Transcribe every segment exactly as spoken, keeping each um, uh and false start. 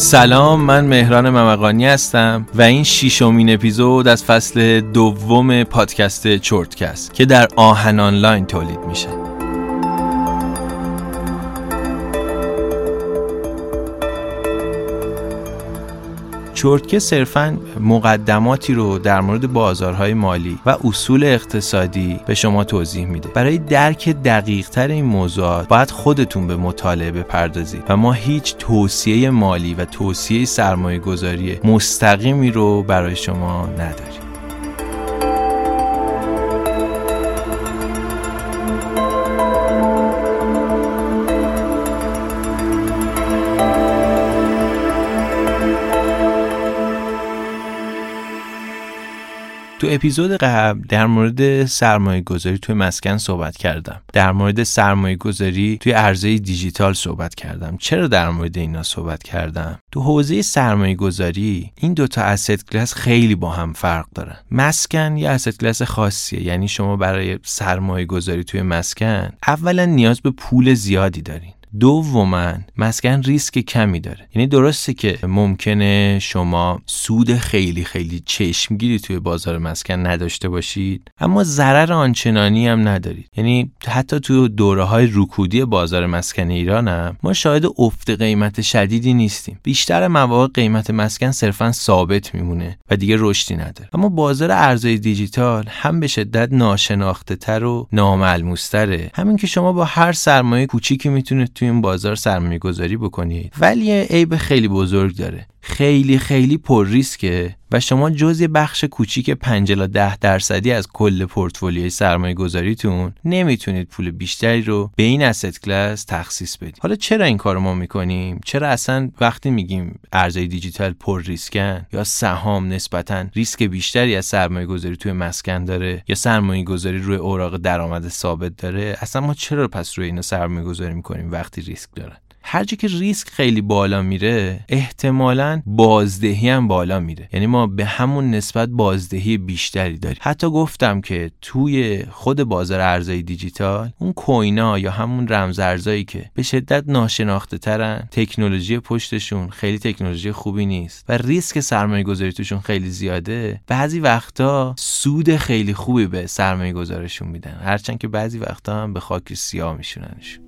سلام، من مهران ممقانی هستم و این ششمین اپیزود از فصل دوم پادکست چورتکست که در آهن آنلاین تولید میشه. چورتکست صرفاً مقدماتی رو در مورد بازارهای مالی و اصول اقتصادی به شما توضیح میده. برای درک دقیق‌تر این موضوعات باید خودتون به مطالعه بپردازید و ما هیچ توصیه مالی و توصیه سرمایه‌گذاری مستقیمی رو برای شما نداریم. تو اپیزود قبل در مورد سرمایه گذاری توی مسکن صحبت کردم. در مورد سرمایه گذاری توی ارزهای دیجیتال صحبت کردم. چرا در مورد اینا صحبت کردم؟ تو حوزه سرمایه گذاری این دوتا asset class خیلی با هم فرق دارن. مسکن یه asset class خاصیه، یعنی شما برای سرمایه گذاری توی مسکن اولا نیاز به پول زیادی دارین. دوماً مسکن ریسک کمی داره. یعنی درسته که ممکنه شما سود خیلی خیلی چشمگیری توی بازار مسکن نداشته باشید، اما ضرر آنچنانی هم ندارید. یعنی حتی توی دوره‌های رکودی بازار مسکن ایران هم ما شاهد افت قیمت شدیدی نیستیم. بیشتر مواقع قیمت مسکن صرفاً ثابت میمونه و دیگه رشدی نداره. اما بازار ارزهای دیجیتال هم به شدت ناشناخته‌تر و ناملموس‌تره. همین که شما با هر سرمایه کوچیکی میتونید توی این بازار سرمایه گذاری بکنید، ولی یه عیب خیلی بزرگ داره. خیلی خیلی پر ریسکه و شما جز یه بخش کوچیک پنج تا ده درصدی از کل پورتفولیوی سرمایه گذاریتون نمیتونید پول بیشتری رو به این asset class تخصیص بدید. حالا چرا این کارو ما میکنیم؟ چرا اصلا وقتی میگیم ارزهای دیجیتال پر ریسکن یا سهام نسبتاً ریسک بیشتری از سرمایه گذاری توی مسکن داره یا سرمایه گذاری روی اوراق درآمد ثابت داره، اصلا ما چرا پس روی اینا سرمایه گذاری میکنیم وقتی ریسک داره؟ هر جا که ریسک خیلی بالا میره احتمالاً بازدهی هم بالا میره، یعنی ما به همون نسبت بازدهی بیشتری داریم. حتی گفتم که توی خود بازار ارزهای دیجیتال اون کوینا یا همون رمز ارزایی که به شدت ناشناخته ترن، تکنولوژی پشتشون خیلی تکنولوژی خوبی نیست و ریسک سرمایه گذاری توشون خیلی زیاده، بعضی وقتا سود خیلی خوبی به سرمایه گذارشون میدن، هرچند که بعضی وقتا هم به خاک سیاه میشوننشون.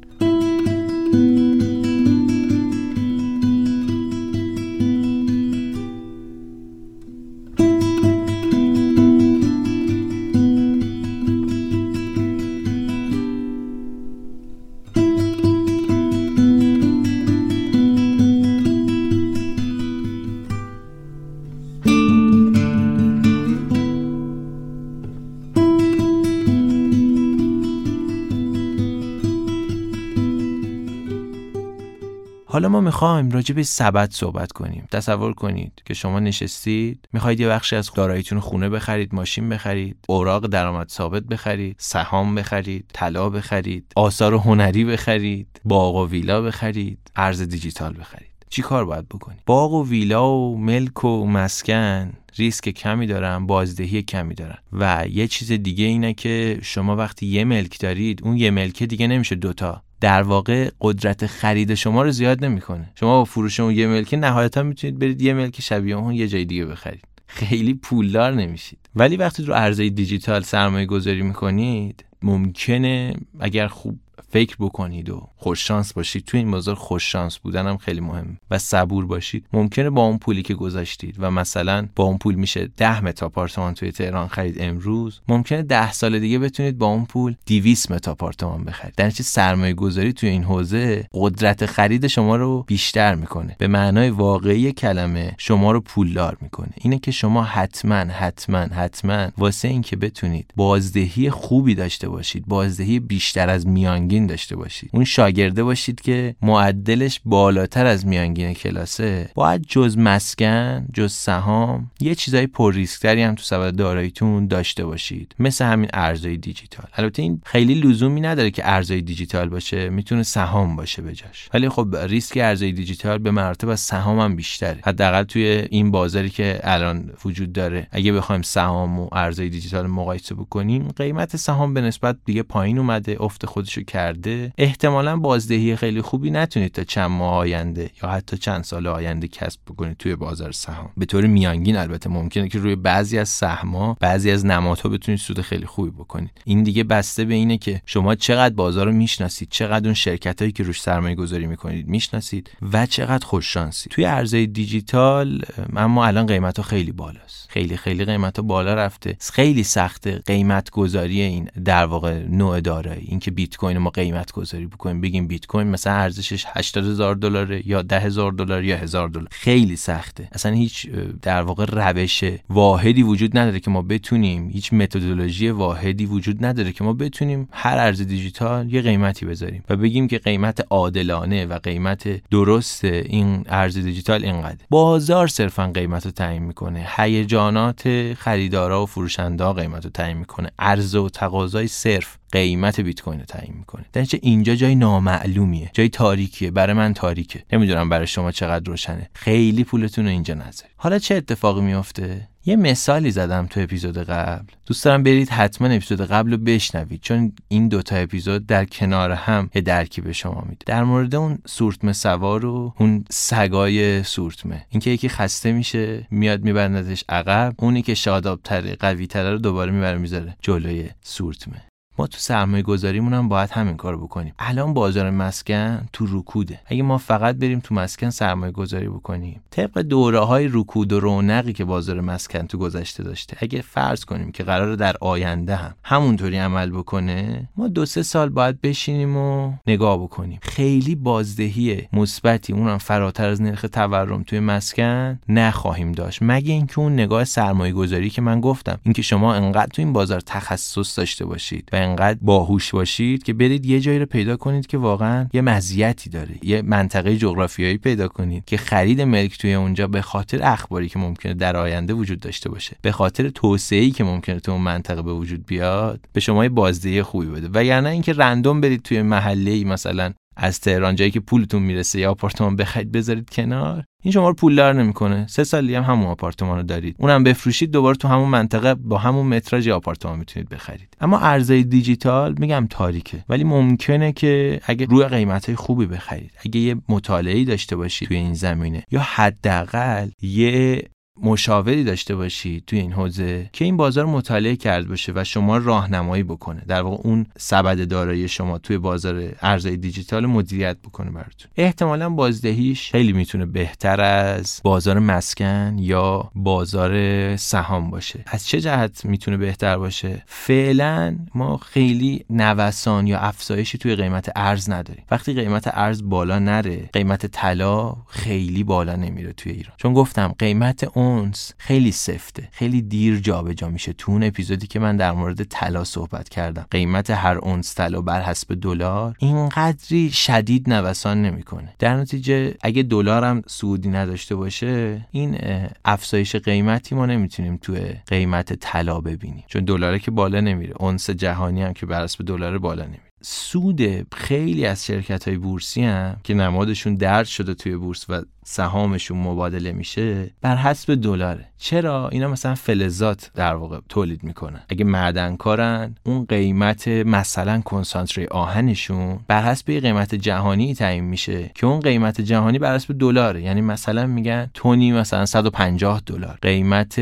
حالا ما میخوایم راجع به سبد صحبت کنیم. تصور کنید که شما نشستید، میخواید یه بخشی از داراییتون خونه بخرید، ماشین بخرید، اوراق درآمد ثابت بخرید، سهام بخرید، طلا بخرید، آثار هنری بخرید، باغ و ویلا بخرید، ارز دیجیتال بخرید. چی کار باید بکنید؟ باغ و ویلا و ملک و مسکن ریسک کمی دارن، بازدهی کمی دارن و یه چیز دیگه اینه که شما وقتی یه ملک دارید، اون یه ملک دیگه نمیشه دوتا. در واقع قدرت خرید شما رو زیاد نمیکنه. شما با فروش اون یه ملکی نهایتا میتونید برید یه ملکی شبیه اون یه جای دیگه بخرید. خیلی پولدار نمیشید. ولی وقتی رو ارزهای دیجیتال سرمایه گذاری میکنید، ممکنه اگر خوب فکر بکنید و خوش شانس باشید، تو این بازار خوش شانس بودن هم خیلی مهمه و صبور باشید، ممکنه با اون پولی که گذاشتید و مثلا با اون پول میشه ده متر آپارتمان توی تهران خرید امروز، ممکنه ده سال دیگه بتونید با اون پول دویست متر آپارتمان بخرید. در نتیجه سرمایه گذاری توی این حوزه قدرت خرید شما رو بیشتر میکنه، به معنای واقعی کلمه شما رو پولدار میکنه. اینه که شما حتما حتما حتما واسه اینکه بتونید بازدهی خوبی داشته باشید، بازدهی بیشتر از میانگین داشته باشید، اون شاگرده باشید که معدلش بالاتر از میانگین کلاسه، باید جز مسکن، جز سهام، یه چیزای پر ریسک تری هم تو سبد داراییتون داشته باشید، مثل همین ارزهای دیجیتال. البته این خیلی لزومی نداره که ارزهای دیجیتال باشه، میتونه سهام باشه به جاش، ولی خب ریسک ارزهای دیجیتال به مراتب از سهام هم بیشتره، حداقل توی این بازاری که الان وجود داره. اگه بخوایم سهام و ارزهای دیجیتال مقایسه بکنیم، قیمت سهام به نسبت دیگه پایین اومده، افت خودشو کرده کرده، احتمالاً بازدهی خیلی خوبی نتونید تا چند ماه آینده یا حتی چند سال آینده کسب بکنید توی بازار سهام. به طور میانگین البته ممکنه که روی بعضی از سهم‌ها، بعضی از نمادها بتونید سود خیلی خوبی بکنید. این دیگه بسته به اینه که شما چقدر بازار رو میشناسید، چقدر اون شرکتایی که روش سرمایه‌گذاری می‌کنید میشناسید و چقدر خوش شانسی. توی ارزهای دیجیتال اما الان قیمت‌ها خیلی بالاست. خیلی خیلی قیمت‌ها بالا رفته. خیلی سخته قیمت گذاری این در واقع نوع دارایی. اینکه بیت کوین ما قیمت گذاری بکنیم، بگیم بیت کوین مثلا ارزشش هشتاد هزار دلاره یا ده هزار دلار یا هزار دلار، خیلی سخته. اصلا هیچ در واقع روش واحدی وجود نداره که ما بتونیم، هیچ متدولوژی واحدی وجود نداره که ما بتونیم هر ارز دیجیتال یه قیمتی بذاریم و بگیم که قیمت عادلانه و قیمت درست این ارز دیجیتال اینقدر. بازار صرفا قیمتو تعیین میکنه، هیجانات خریدارا و فروشندا قیمتو تعیین میکنه، عرضه و تقاضای صرف قیمت بیت کوین رو تعیین میکنه. در نتیجه اینجا جای نامعلومیه، جای تاریکیه، برای من تاریکه، نمیدونم برای شما چقدر روشنه. خیلی پولتون رو اینجا نذارید. حالا چه اتفاقی میفته؟ یه مثالی زدم تو اپیزود قبل، دوست دارم برید حتما اپیزود قبل رو بشنوید، چون این دوتا اپیزود در کنار هم یه درکی به شما میده. در مورد اون سورتمه سوار و اون سگای سورتمه، اینکه یکی خسته میشه میاد میبرندش عقب، اونی که شادابتره قویتره رو دوباره میبره میذاره جلوی سورتمه. ما تو سرمایه گذاریمون هم باید همین کار بکنیم. الان بازار مسکن تو رکوده. اگه ما فقط بریم تو مسکن سرمایه گذاری بکنیم، طبق دوره های رکود و رونقی که بازار مسکن تو گذشته داشته، اگه فرض کنیم که قراره در آینده هم همونطوری عمل بکنه، ما دو سه سال باید بشینیم و نگاه بکنیم. خیلی بازدهی مثبتی، اونم فراتر از نرخ تورم، توی مسکن نخواهیم داشت، مگه اینکه اون نگاه سرمایه گذاری که من گفتم، اینکه شما انقدر تو این بازار تخصص داشته باشید و انقدر باهوش باشید که برید یه جایی رو پیدا کنید که واقعا یه مزیتی داره، یه منطقه جغرافیایی پیدا کنید که خرید ملک توی اونجا به خاطر اخباری که ممکنه در آینده وجود داشته باشه، به خاطر توسعه‌ای که ممکنه تو اون منطقه به وجود بیاد، به شما یه بازدهی خوبی بده. وگرنه اینکه رندوم برید توی محله‌ای مثلا از تهران، جایی که پولتون میرسه، یا آپارتمان بخرید بذارید کنار، این شما رو پولدار نمی‌کنه. سه سالی هم همون آپارتمان رو دارید، اونم بفروشید، دوباره تو همون منطقه با همون متراژ آپارتمان میتونید بخرید. اما ارزهای دیجیتال میگم تاریکه، ولی ممکنه که اگه روی قیمت‌های خوبی بخرید، اگه یه مطالعه‌ای داشته باشید توی این زمینه، یا حداقل یه مشاوری داشته باشید توی این حوزه که این بازار مطالعه کرده باشه و شما راهنمایی بکنه، در واقع اون سبد دارایی شما توی بازار ارزهای دیجیتال مدیریت بکنه براتون. احتمالاً بازدهیش خیلی میتونه بهتر از بازار مسکن یا بازار سهام باشه. از چه جهت میتونه بهتر باشه؟ فعلا ما خیلی نوسان یا افزایشی توی قیمت ارز نداریم. وقتی قیمت ارز بالا نره، قیمت طلا خیلی بالا نمیره توی ایران، چون گفتم قیمت اون خیلی سفته، خیلی دیر جابجا میشه. تو اون اپیزودی که من در مورد طلا صحبت کردم، قیمت هر اونس طلا بر حسب دلار اینقدری شدید نوسان نمیکنه. در نتیجه اگه دلار هم صعودی نداشته باشه، این افزایش قیمتی ما نمیتونیم توی قیمت طلا ببینیم، چون دلاره که بالا نمیره، اونس جهانی هم که بر حسب دلار بالا نمیره. سود خیلی از شرکت‌های بورسی هم که نمادشون درج شده توی بورس و سهامشون مبادله میشه بر حسب دلاره. چرا؟ اینا مثلا فلزات در واقع تولید میکنن، اگه معدنکارن، اون قیمت مثلا کنسانتره آهنشون بر حسب قیمت جهانی تعیین میشه که اون قیمت جهانی بر حسب دلاره. یعنی مثلا میگن تونی مثلا صد و پنجاه دلار قیمت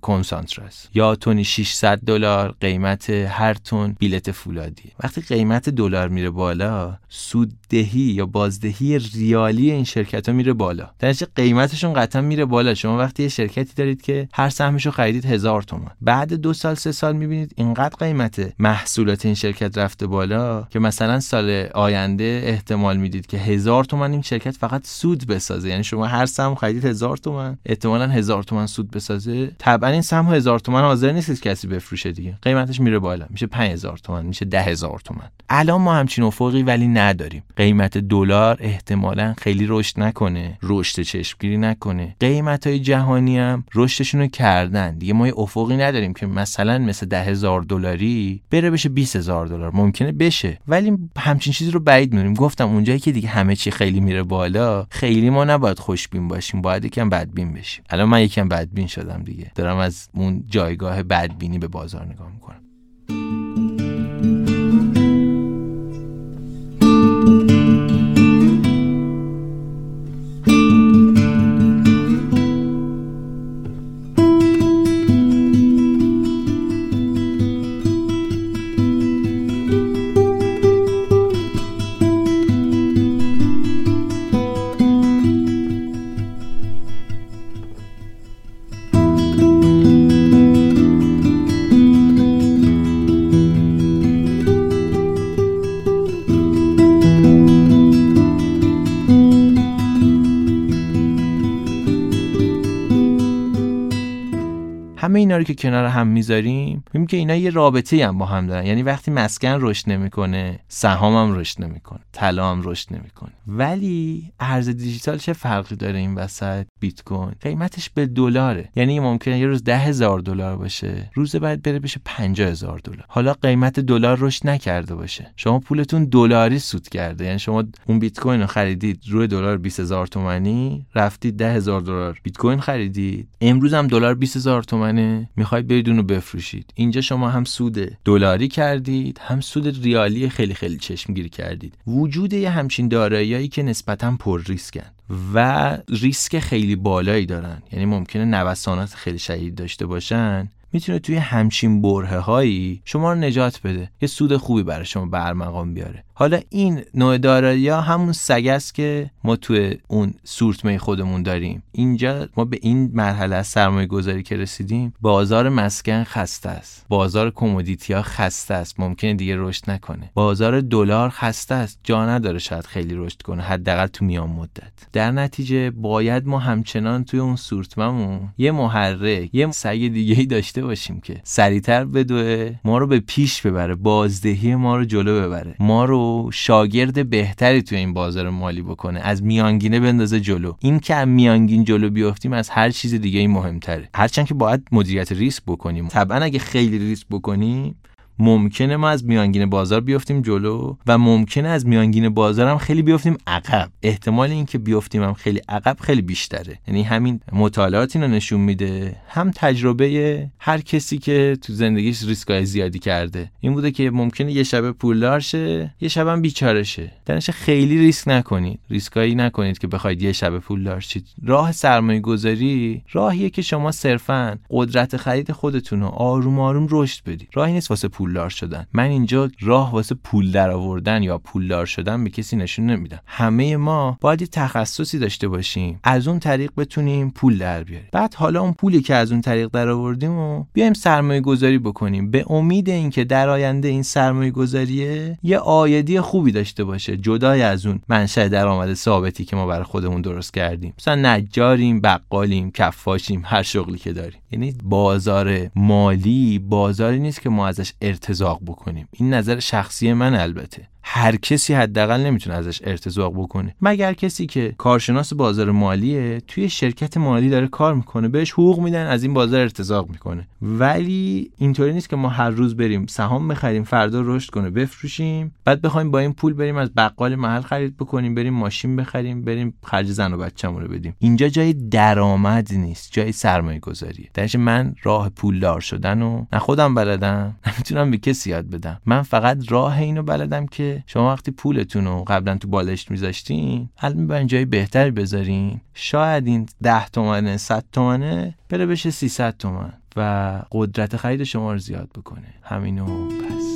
کنسانتره است، یا تونی ششصد دلار قیمت هر تون بیلت فولادی. وقتی قیمت دلار میره بالا، سوددهی یا بازدهی ریالی این شرکت‌ها میره بالا، در نتیجه قیمتشون قطعا میره بالا. شما وقتی یه شرکتی دارید که هر سهمشو خریدید هزار تومان، بعد دو سال سه سال میبینید اینقدر قیمت محصولات این شرکت رفته بالا که مثلا سال آینده احتمال میدید که هزار تومان این شرکت فقط سود بسازه. یعنی شما هر سهم خریدید هزار تومان، احتمالاً هزار تومان سود بسازه. طبعا این سهم هزار تومان حاضر نیست کسی بفروشه دیگه، قیمتش میره بالا، میشه پنج هزار تومان، میشه ده هزار تومان. الان ما همچین افقی ولی نداریم. قیمت دلار احتمالاً خیلی رشد نکنه، رشد چشمگیری نکنه. قیمت‌های جهانی هم رشدشون رو کردن دیگه، ما یه افقی نداریم که مثلا مثل ده هزار دلاری بره بشه بیست هزار دلار. ممکنه بشه، ولی همچین چیزی رو بعید می‌دونیم. گفتم اونجایی که دیگه همه چی خیلی میره بالا، خیلی ما نباید خوشبین باشیم، باید یکم بدبین بشیم. الان من یکم بدبین شدم دیگه، دارم از اون جایگاه بدبینی به بازار نگاه می‌کنم. همه اینا رو که کنار هم میذاریم میبینیم که اینا یه رابطه‌ای هم با هم دارن. یعنی وقتی مسکن رشد نمیکنه، سهام هم رشد نمیکنه، طلا هم رشد نمیکنه. ولی ارز دیجیتال چه فرقی داره این وسط؟ بیت کوین قیمتش به دلاره، یعنی ممکنه یه روز ده هزار دلار باشه، روز بعد بره بشه پنجاه هزار دلار. حالا قیمت دلار رشد نکرده باشه، شما پولتون دلاری سود کرده، یعنی شما اون بیت کوین رو خریدید روی دلار بیست هزار تومانی، رفتید ده هزار دلار بیت کوین خریدید، امروز هم دلار بیست هزار تومانه، میخواید برید اون رو بفروشید. اینجا شما هم سود دلاری کردید، هم سود ریالی خیلی خیلی چشمگیر کردید. وجود یه همچین داراییایی که نسبتاً پر ریسکن و ریسک خیلی بالایی دارن، یعنی ممکنه نوسانات خیلی شدید داشته باشن، میتونه توی همچین برهه هایی شما رو نجات بده، یه سود خوبی برای شما برمقام بیاره. حالا این نوع دارایی ها همون سگه است که ما توی اون سورتمه خودمون داریم. اینجا ما به این مرحله از سرمایه گذاری که رسیدیم، بازار مسکن خسته است، بازار کمودیتی ها خسته است، ممکنه دیگه رشد نکنه، بازار دلار خسته است، جا نداره شاید خیلی رشد کنه، حداقل تو میان مدت. در نتیجه باید ما همچنان توی اون سورتممون یه محرک، یه سگ دیگه‌ای داشته باشیم که سریعتر بدوه، ما رو به پیش ببره، بازدهی ما رو جلو ببره، ما رو شاگرد بهتری توی این بازار مالی بکنه، از میانگینه بندازه جلو. این که از میانگین جلو بیافتیم از هر چیز دیگه این مهم‌تره، هرچند که باید مدیریت ریسک بکنیم. طبعا اگه خیلی ریسک بکنیم ممکنه ما از میانگین بازار بیافتیم جلو و ممکنه از میانگین بازار هم خیلی بیافتیم عقب. احتمال اینکه بیافتیم هم خیلی عقب خیلی بیشتره، یعنی همین مطالعات اینو نشون میده، هم تجربه هر کسی که تو زندگیش ریسکای زیادی کرده این بوده که ممکنه یه شب پولدار شه، یه شب هم بیچاره شه. درنچه خیلی ریسک نکنید، ریسکایی نکنید که بخواید یه شب پولدار شید. راه سرمایه‌گذاری راهیه که شما صرفاً قدرت خرید خودتون رو آروم آروم رشد بدید، راهی نیست واسه پولدار شدن. من اینجا راه واسه پول در آوردن یا پولدار شدن به کسی نشون نمیدم. همه ما باید یه تخصصی داشته باشیم، از اون طریق بتونیم پول در بیاریم، بعد حالا اون پولی که از اون طریق در آوردیم رو بیایم سرمایه گذاری بکنیم به امید اینکه در آینده این سرمایه گذاریه یه عایدی خوبی داشته باشه، جدای از اون منشأ درآمد ثابتی که ما برای خودمون درست کردیم. مثلا نجاریم، بقالیم، کفاشیم، هر شغلی که داریم. یعنی بازار مالی بازاری نیست که ما ازش ارتزاق بکنیم. این نظر شخصی من البته. هر کسی حداقل نمیتونه ازش ارتزاق بکنه، مگر کسی که کارشناس بازار مالیه، توی شرکت مالی داره کار میکنه، بهش حقوق میدن، از این بازار ارتزاق میکنه. ولی اینطوری نیست که ما هر روز بریم سهام بخریم، فردا رشد کنه بفروشیم، بعد بخوایم با این پول بریم از بقال محل خرید بکنیم، بریم ماشین بخریم، بریم خرج زن و بچه‌مون رو بدیم. اینجا جای درآمد نیست، جای سرمایه‌گذاریه. درش من راه پولدار شدن و نه خودم بلدم، نمیتونم به کسی یاد بدم. من فقط راه اینو بلدم که شما وقتی پولتون رو قبلا تو بالشت میذاشتین، الان میبرین جای بهتری بذارین، شاید این ده تومنه صد تومنه بره بشه سیصد تومن و قدرت خرید شما رو زیاد بکنه. همینو بس.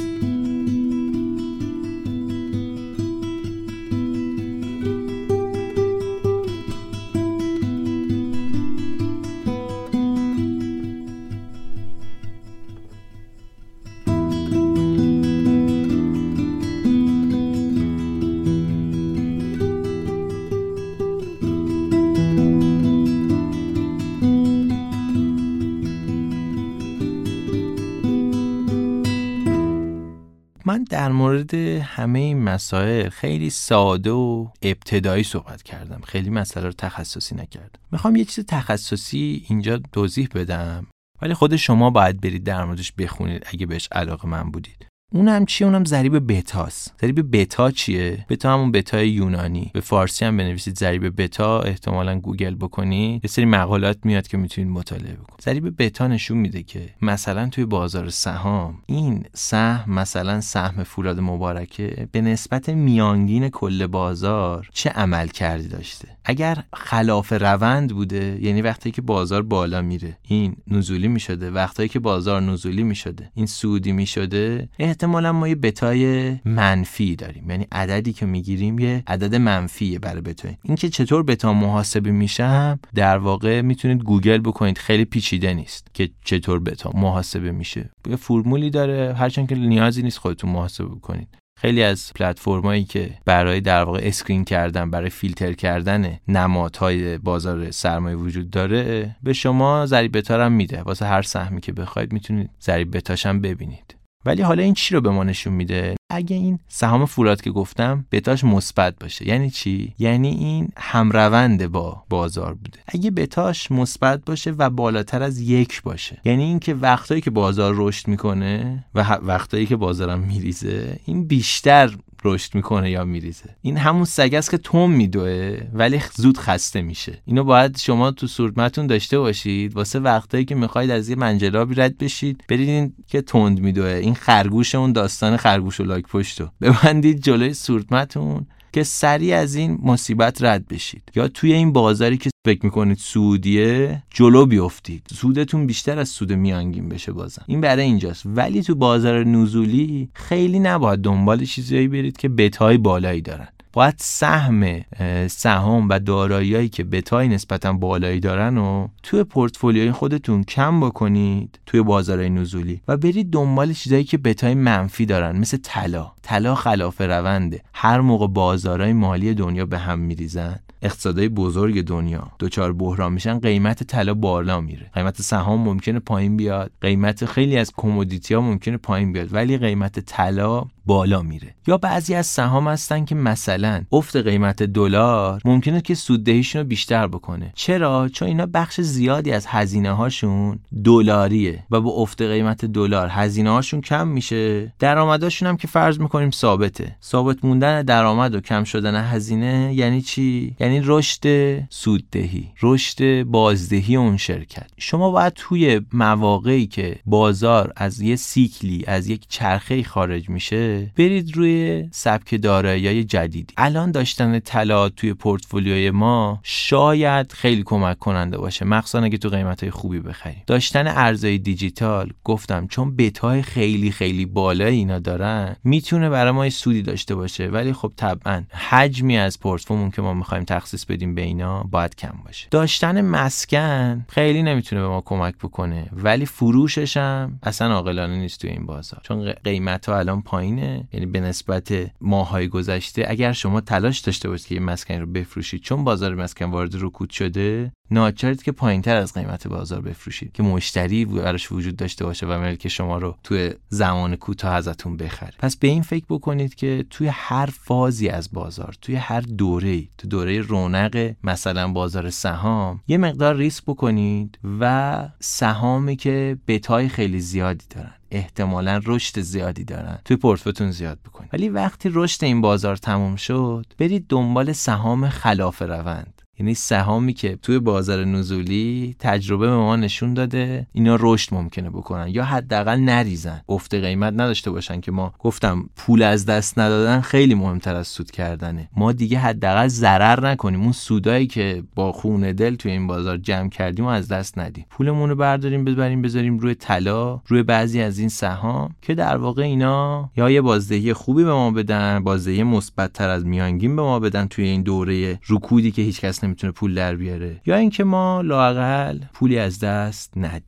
من در مورد همه این مسائل خیلی ساده و ابتدایی صحبت کردم، خیلی مسئله رو تخصصی نکردم. میخوام یه چیز تخصصی اینجا توضیح بدم، ولی خود شما باید برید در موردش بخونید اگه بهش علاقه من بودید. اونم چیه؟ اونم ضریب بتاست. ضریب بتا چیه؟ بتا همون بتای یونانی، به فارسی هم بنویسید ضریب بتا، احتمالاً گوگل بکنید یه سری مقالات میاد که میتونید مطالعه بکنید. ضریب بتا نشون میده که مثلا توی بازار سهام، این سهم مثلا سهم فولاد مبارکه به نسبت میانگین کل بازار چه عمل کردی داشته. اگر خلاف روند بوده، یعنی وقتی که بازار بالا میره این نزولی میشده، وقتی که بازار نزولی میشده این صعودی میشده، احتمالاً ما یه بتای منفی داریم، یعنی عددی که میگیریم یه عدد منفیه برای بتا. این که چطور بتا محاسبه میشه هم در واقع میتونید گوگل بکنید، خیلی پیچیده نیست که چطور بتا محاسبه میشه. یه فرمولی داره، هرچند که نیازی نیست خودتون محاسبه بکنید. خیلی از پلتفرمایی که برای در واقع اسکرین کردن، برای فیلتر کردن نمادهای بازار سرمایه وجود داره، به شما ضریب بتا هم میده. واسه هر سهمی که بخواید میتونید ضریب بتاش هم ببینید. ولی حالا این چی رو به ما نشون میده؟ اگه این سهام فولاد که گفتم بتاش مثبت باشه، یعنی چی؟ یعنی این همرونده با بازار بوده. اگه بتاش مثبت باشه و بالاتر از یک باشه، یعنی این که وقتایی که بازار رشد میکنه و وقتایی که بازارم میریزه، این بیشتر رشد میکنه یا میریزه. این همون سگست که تون میدوه ولی زود خسته میشه. اینو باید شما تو سورمتون داشته باشید واسه وقتایی که میخواید از یه منجلابی رد بشید، برید که تند میدوه، این خرگوش اون داستان خرگوش و لاک پشتو ببندید جلوی سورمتون که سریع از این مصیبت رد بشید. یا توی این بازاری که فکر میکنید سودیه جلو بیافتید، سودتون بیشتر از سود میانگین بشه. بازم این برای اینجاست. ولی تو بازار نزولی خیلی نباید دنبال چیزایی برید که بتای بالایی دارن. باید سهم سهام و دارایی‌هایی که بتای نسبتاً بالایی دارن و توی پورتفولیوی خودتون کم بکنید توی بازارهای نزولی و برید دنبال چیزایی که بتای منفی دارن، مثل طلا. طلا خلاف رونده. هر موقع بازارهای مالی دنیا به هم می‌ریزن، اقتصادهای بزرگ دنیا دوچار بحران میشن، قیمت طلا بالا میره، قیمت سهام ممکنه پایین بیاد، قیمت خیلی از کمودیتی‌ها ممکنه پایین بیاد، ولی قیمت طلا بالا میره. یا بعضی از سهام هستن که مثلا افت قیمت دلار ممکنه که سوددهیشون رو بیشتر بکنه. چرا؟ چون اینا بخش زیادی از هزینه هاشون دلاریه و با افت قیمت دلار هزینه هاشون کم میشه، درآمداشون هم که فرض میکنیم ثابته. ثابت موندن درآمد و کم شدن هزینه یعنی چی؟ یعنی رشد سوددهی، رشد بازدهی اون شرکت. شما باید توی مواقعی که بازار از یه سیکلی، از یک چرخه‌ای خارج میشه، برید روی سبک دارایی‌های جدیدی. الان داشتن طلا توی پورتفولیوی ما شاید خیلی کمک کننده باشه، مخصوصا اگه تو قیمت‌های خوبی بخریم. داشتن ارزهای دیجیتال، گفتم چون بتای خیلی خیلی بالایی اینا دارن، میتونه برای ما سودی داشته باشه، ولی خب طبعا حجمی از پورتفولیومون که ما می‌خوایم تخصیص بدیم به اینا باید کم باشه. داشتن مسکن خیلی نمیتونه به ما کمک بکنه، ولی فروشش هم اصلا عاقلانه نیست توی این بازار، چون قیمت‌ها الان پایینه. یعنی به نسبت ماهای گذشته اگر شما تلاش داشته باشید که این مسکن رو بفروشید، چون بازار مسکن وارد رکود شده، ناچارید که پایینتر از قیمت بازار بفروشید که مشتری براش وجود داشته باشه و ملک شما رو توی زمان کوتاه ازتون بخره. پس به این فکر بکنید که توی هر فازی از بازار، توی هر دوره‌ای، تو دوره رونق مثلا بازار سهام، یه مقدار ریسک بکنید و سهامی که بتای خیلی زیادی دارن، احتمالاً رشد زیادی دارن، توی پورتفولیوتون زیاد بکنید. ولی وقتی رشد این بازار تموم شد، برید دنبال سهام خلاف روند، یعنی سهامی که توی بازار نزولی تجربه به ما نشون داده اینا رشد ممکنه بکنن یا حداقل نریزن، افت قیمت نداشته باشن، که ما گفتم پول از دست ندادن خیلی مهمتر از سود کردنه. ما دیگه حداقل ضرر نکنیم، اون سودایی که با خون دل توی این بازار جمع کردیم و از دست ندیم، پولمون رو برداریم بذاریم بذاریم روی طلا، روی بعضی از این سهام که در واقع اینا یا یه بازدهی خوبی به ما بدن، بازدهی مثبت‌تر از میانگین به ما بدن توی این دوره رکودی که هیچکس میتونه پول در بیاره، یا اینکه ما لااقل پولی از دست ندیم.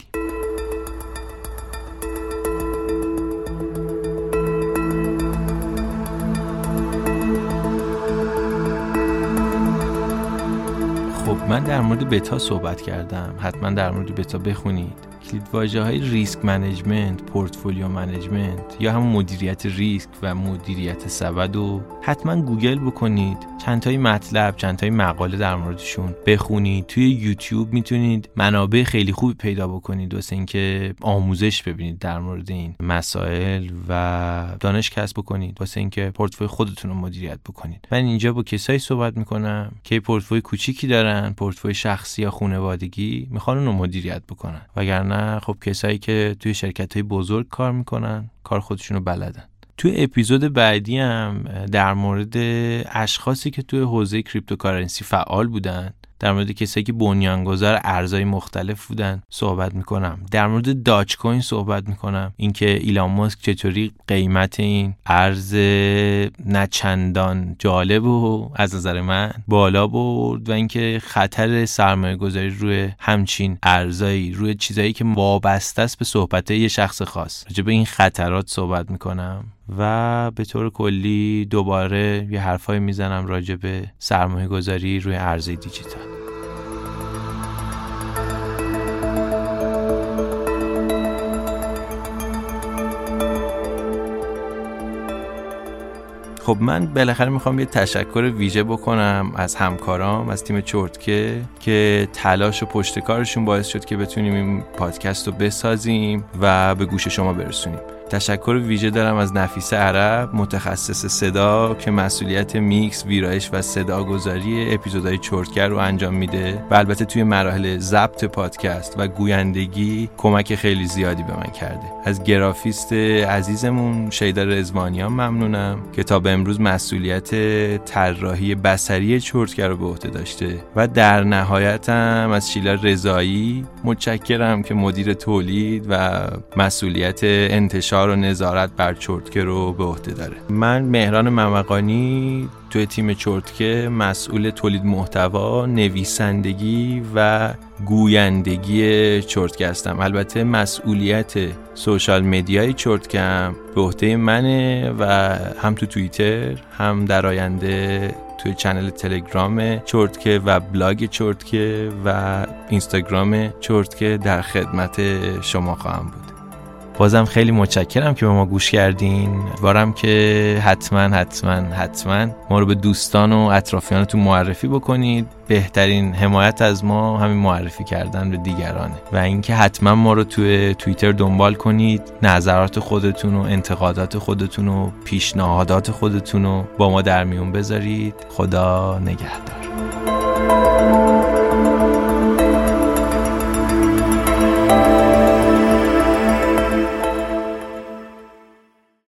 خب من در مورد بتا صحبت کردم، حتما در مورد بتا بخونید. کلیدواژه های ریسک منیجمنت، پورتفولیو منیجمنت یا هم مدیریت ریسک و مدیریت سبد رو حتما گوگل بکنید، چند تای مطلب، چند تای مقاله در موردشون بخونید. توی یوتیوب میتونید منابع خیلی خوبی پیدا بکنید واسه اینکه آموزش ببینید در مورد این مسائل و دانش کسب بکنید واسه اینکه پورتفوی خودتون رو مدیریت بکنید. من اینجا با کسایی صحبت میکنم که پورتفوی کوچیکی دارن، پورتفوی شخصی یا خانوادگی، میخوان اون رو مدیریت بکنن. وگرنه خب کسایی که توی شرکت‌های بزرگ کار میکنن کار خودشونو بلدن. توی اپیزود بعدی هم در مورد اشخاصی که توی حوزه کریپتوکارنسی فعال بودن، در مورد کسایی که بنیانگذار ارزهای مختلف بودن صحبت میکنم. در مورد دوج کوین صحبت میکنم، اینکه ایلان موسک چطوری قیمت این ارز نچندان جالب و از نظر من بالا برد و اینکه خطر سرمایه گذاری روی همچین ارزایی، روی چیزایی که وابسته است به صحبت یه شخص خاص. راجع به این خطرات صحبت میکنم و به طور کلی دوباره یه حرفای میزنم راجع به سرمایه گذاری روی ارز دیجیتال. خب من بالاخره میخوام یه تشکر ویژه بکنم از همکارام، از تیم چورتکه که تلاش و پشت کارشون باعث شد که بتونیم این پادکست رو بسازیم و به گوش شما برسونیم. تشکر ویژه دارم از نفیس عرب، متخصص صدا که مسئولیت میکس، ویرایش و صداگذاری اپیزودهای چورتکه رو انجام میده و البته توی مراحل ضبط پادکست و گویندگی کمک خیلی زیادی به من کرده. از گرافیست عزیزمون شیدا رضوانیان ممنونم که تا به امروز مسئولیت طراحی بصری چورتکه رو به عهده داشته و در نهایتم از شیلا رضایی متشکرم که مدیر تولید و مسئولیت انتشار و نظارت بر چورتکه رو به عهده داره. من مهران ممقانی توی تیم چورتکه مسئول تولید محتوا، نویسندگی و گویندگی چورتکه هستم. البته مسئولیت سوشال مدیای چورتکه هم به عهده منه و هم تو توییتر هم در آینده توی چنل تلگرام چورتکه و بلاگ چورتکه و اینستاگرام چورتکه در خدمت شما خواهم بود. بازم خیلی متشکرم که به ما گوش کردین. امیدوارم که حتما حتما حتما ما رو به دوستان و اطرافیانتون معرفی بکنید. بهترین حمایت از ما همین معرفی کردن به دیگرانه و اینکه حتما ما رو توی توییتر دنبال کنید. نظرات خودتون و انتقادات خودتون و پیشنهادات خودتون رو با ما در میون بذارید. خدا نگهدار.